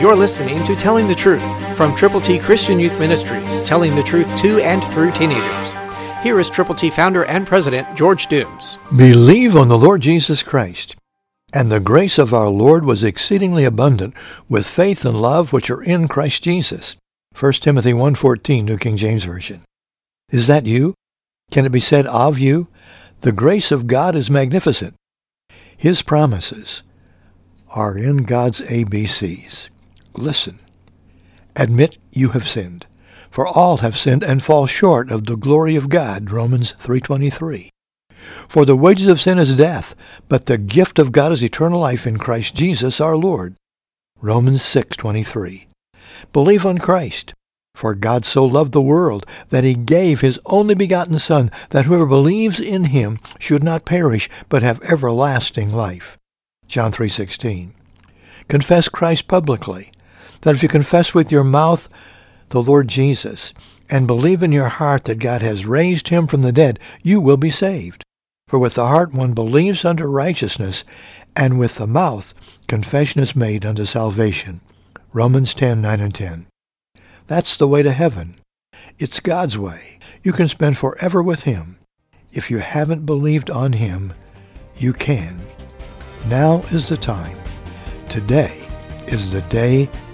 You're listening to Telling the Truth from Triple T Christian Youth Ministries, telling the truth to and through teenagers. Here is Triple T founder and president, George Dooms. Believe on the Lord Jesus Christ. And the grace of our Lord was exceedingly abundant with faith and love which are in Christ Jesus. 1 Timothy 1:14, New King James Version. Is that you? Can it be said of you? The grace of God is magnificent. His promises are in God's ABCs. Listen. Admit you have sinned, for all have sinned and fall short of the glory of God, Romans 3:23. For the wages of sin is death, but the gift of God is eternal life in Christ Jesus our Lord. Romans 6:23. Believe on Christ. For God so loved the world that he gave his only begotten Son, that whoever believes in him should not perish, but have everlasting life. John 3:16. Confess Christ publicly, that if you confess with your mouth the Lord Jesus, and believe in your heart that God has raised him from the dead, you will be saved. For with the heart one believes unto righteousness, and with the mouth confession is made unto salvation. Romans 10:9 and 10. That's the way to heaven. It's God's way. You can spend forever with him. If you haven't believed on him, you can. Now is the time. Today is the day